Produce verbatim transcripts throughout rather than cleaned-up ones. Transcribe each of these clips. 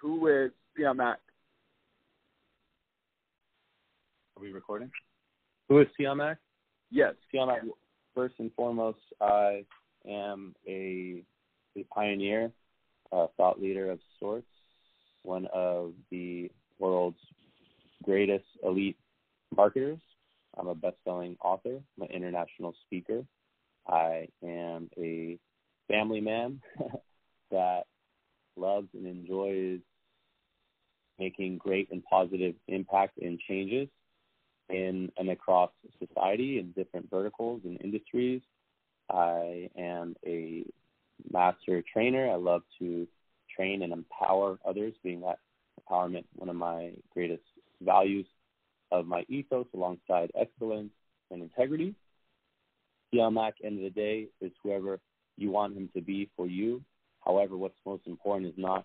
Who is P I. Mac? Are we recording? Who is P I. Mac? Yes. P I. Mac, first and foremost, I am a, a pioneer, a thought leader of sorts, one of the world's greatest elite marketers. I'm a best-selling author. I'm an international speaker. I am a family man that loves and enjoys making great and positive impact and changes in and across society in different verticals and industries. I am a master trainer. I love to train and empower others, being that empowerment one of my greatest values of my ethos, alongside excellence and integrity. P I. Mac, end of the day, is whoever you want him to be for you. However, what's most important is not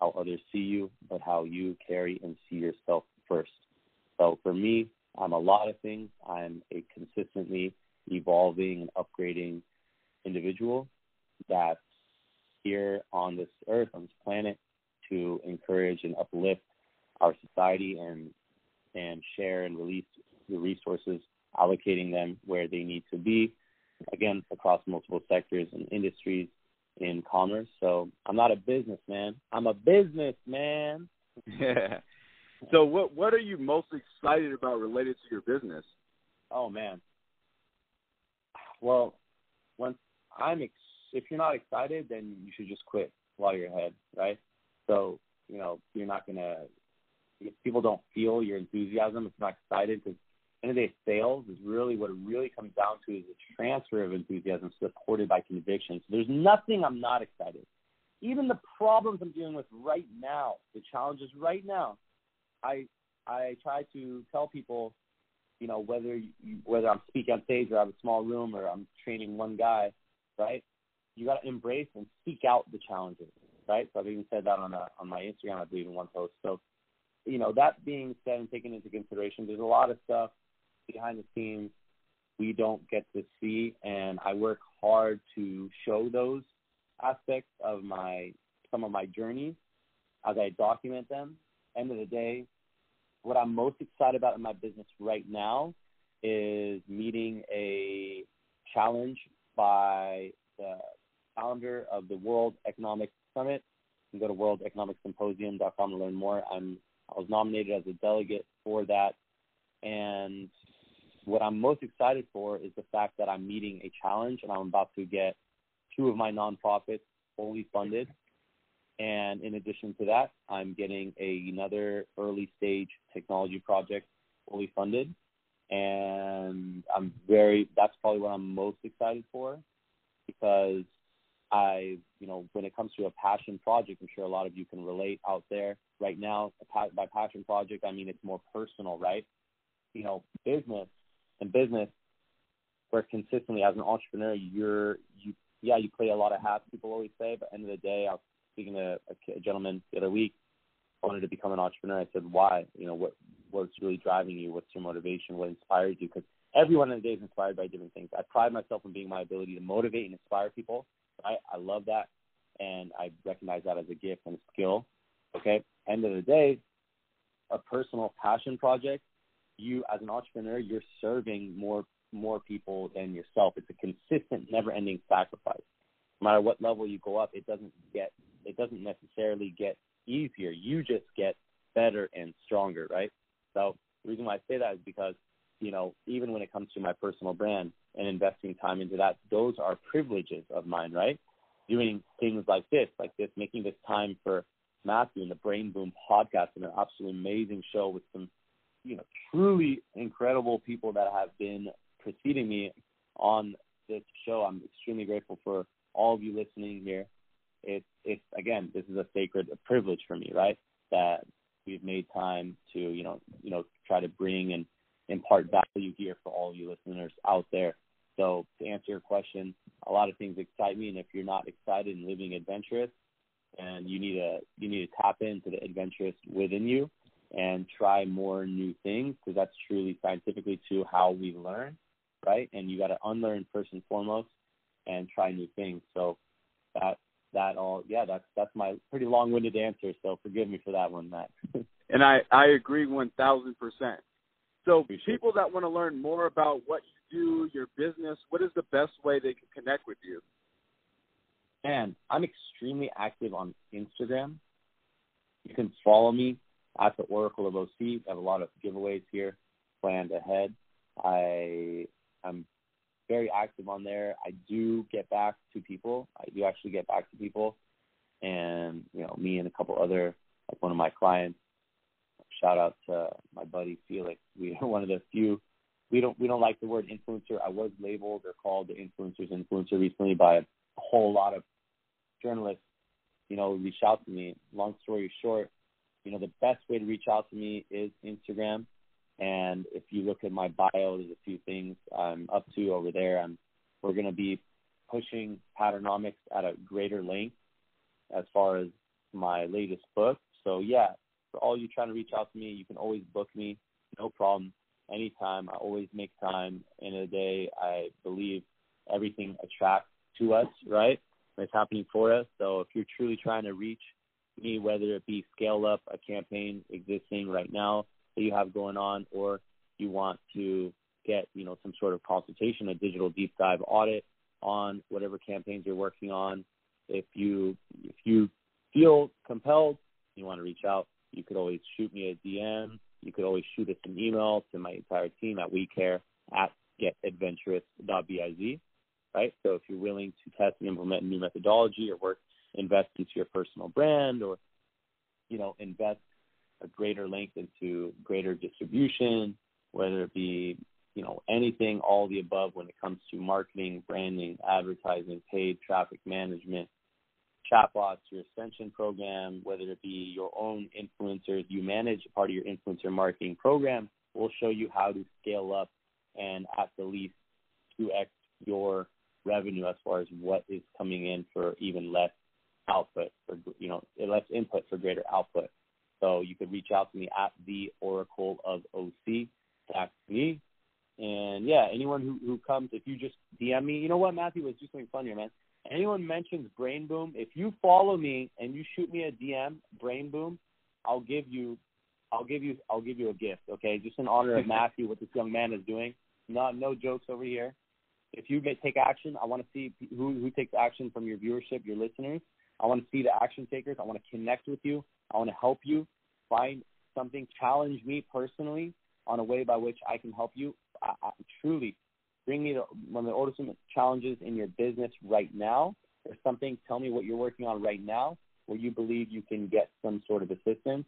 how others see you, but how you carry and see yourself first. So for me, I'm a lot of things. I'm a consistently evolving and upgrading individual that's here on this earth, on this planet, to encourage and uplift our society and and share and release the resources, allocating them where they need to be, again, across multiple sectors and industries in commerce. So I'm not a businessman. I'm a businessman. Yeah. So what what are you most excited about related to your business? Oh, man. Well, once I'm ex- if you're not excited, then you should just quit while you're ahead, right? So, you know, you're not going to – if people don't feel your enthusiasm, it's not excited, because at the end of the day, sales is really what it really comes down to, is a transfer of enthusiasm supported by conviction. So there's nothing I'm not excited. Even the problems I'm dealing with right now, the challenges right now, I I try to tell people, you know, whether you, whether I'm speaking on stage or I have a small room or I'm training one guy, right? You got to embrace and seek out the challenges, right? So I've even said that on a, on my Instagram, I believe, in one post. So, you know, that being said and taken into consideration, there's a lot of stuff behind the scenes we don't get to see, and I work hard to show those aspects of my some of my journeys as I document them. End of the day, what I'm most excited about in my business right now is meeting a challenge by the founder of the World Economic Summit. You can go to world economic symposium dot com to learn more. I'm I was nominated as a delegate for that, and what I'm most excited for is the fact that I'm meeting a challenge, and I'm about to get two of my nonprofits fully funded. And in addition to that, I'm getting a, another early-stage technology project fully funded. And I'm very – that's probably what I'm most excited for, because I, you know, when it comes to a passion project, I'm sure a lot of you can relate out there right now. By passion project, I mean it's more personal, right? You know, business and business, where consistently as an entrepreneur, you're – you yeah, you play a lot of hats, people always say, but end of the day, I'll – speaking to a gentleman the other week, wanted to become an entrepreneur. I said, why? You know, what, what's really driving you? What's your motivation? What inspires you? Because everyone in the day is inspired by different things. I pride myself on being my ability to motivate and inspire people. I, I love that, and I recognize that as a gift and a skill. Okay? End of the day, a personal passion project, you as an entrepreneur, you're serving more more people than yourself. It's a consistent, never-ending sacrifice. No matter what level you go up, it doesn't get it doesn't necessarily get easier. You just get better and stronger, right? So the reason why I say that is because, you know, even when it comes to my personal brand and investing time into that, those are privileges of mine, right? Doing things like this, like this, making this time for Matthew and the Brain Boom podcast, and an absolutely amazing show with some, you know, truly incredible people that have been preceding me on this show. I'm extremely grateful for all of you listening here. it's, it's again, this is a sacred privilege for me, right? That we've made time to, you know, you know, try to bring and impart value here for all you listeners out there. So to answer your question, a lot of things excite me, and if you're not excited and living adventurous, and you need to you need to tap into the adventurous within you and try more new things, because that's truly scientifically to how we learn, right? And you got to unlearn first and foremost and try new things. So that that all yeah, that's that's my pretty long-winded answer. So forgive me for that one, Matt. And I, I agree one thousand percent. So Appreciate people that want to learn more about what you do, your business, what is the best way they can connect with you? Man, I'm extremely active on Instagram. You can follow me at the Oracle of O C. I have a lot of giveaways here planned ahead. I I'm very active on there. I do get back to people. I do actually get back to people, and you know, me and a couple other, like one of my clients. Shout out to my buddy Felix. We are one of the few. We don't we don't like the word influencer. I was labeled or called the influencer's influencer recently by a whole lot of journalists. You know, reach out to me. Long story short, you know, the best way to reach out to me is Instagram. And if you look at my bio, there's a few things I'm up to over there. I'm, we're going to be pushing Patternomics at a greater length as far as my latest book. So, yeah, for all you trying to reach out to me, you can always book me. No problem. Anytime. I always make time. End of the day, I believe everything attracts to us, right? It's happening for us. So if you're truly trying to reach me, whether it be scale up a campaign existing right now that you have going on, or you want to get, you know, some sort of consultation, a digital deep dive audit on whatever campaigns you're working on. If you if you feel compelled, you want to reach out, you could always shoot me a D M. You could always shoot us an email to my entire team at WeCare at get adventurous dot biz, right? So if you're willing to test and implement new methodology or work, invest into your personal brand, or, you know, invest a greater length into greater distribution, whether it be, you know, anything, all the above when it comes to marketing, branding, advertising, paid traffic management, chatbots, your Ascension program, whether it be your own influencers, you manage part of your influencer marketing program, we'll show you how to scale up and at the least two x your revenue as far as what is coming in for even less output, for, you know, less input for greater output. So you could reach out to me at the Oracle of O C. That's me. And, yeah, anyone who, who comes, if you just D M me, you know what, Matthew, let's do something fun here, man. Anyone mentions Brain Boom, if you follow me and you shoot me a D M, Brain Boom, I'll give you, I'll give you, I'll give you a gift. Okay, just in honor of Matthew, what this young man is doing. Not no jokes over here. If you take action, I want to see who who takes action from your viewership, your listeners. I want to see the action takers. I want to connect with you. I want to help you find something. Challenge me personally on a way by which I can help you. I, I, truly. Bring me the, one of the ultimate challenges in your business right now or something. Tell me what you're working on right now where you believe you can get some sort of assistance.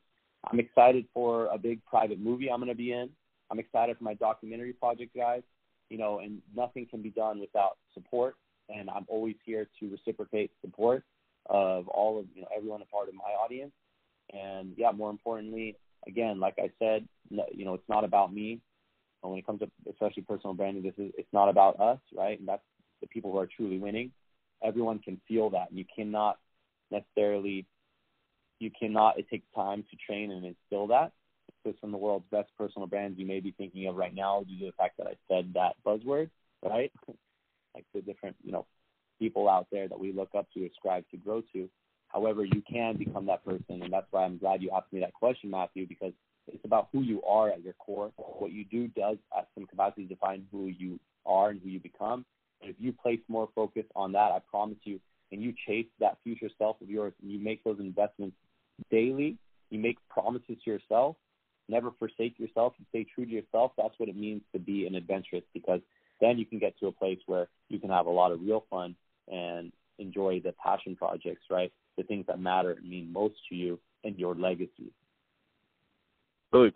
I'm excited for a big private movie I'm going to be in. I'm excited for my documentary project, guys. You know, and nothing can be done without support. And I'm always here to reciprocate support of all of, you know, everyone a part of my audience. And, yeah, more importantly, again, like I said, you know, it's not about me. And when it comes to especially personal branding, this is it's not about us, right? And that's the people who are truly winning. Everyone can feel that. And you cannot necessarily, you cannot, it takes time to train and instill that. Because from the world's best personal brands you may be thinking of right now due to the fact that I said that buzzword, right? Like the different, you know, people out there that we look up to, ascribe to, grow to. However, you can become that person. And that's why I'm glad you asked me that question, Matthew, because it's about who you are at your core. What you do does at some capacity define who you are and who you become. And if you place more focus on that, I promise you, and you chase that future self of yours, and you make those investments daily, you make promises to yourself, never forsake yourself, you stay true to yourself, that's what it means to be an adventurous, because then you can get to a place where you can have a lot of real fun and enjoy the passion projects, right? The things that matter and mean most to you and your legacy. Really cool.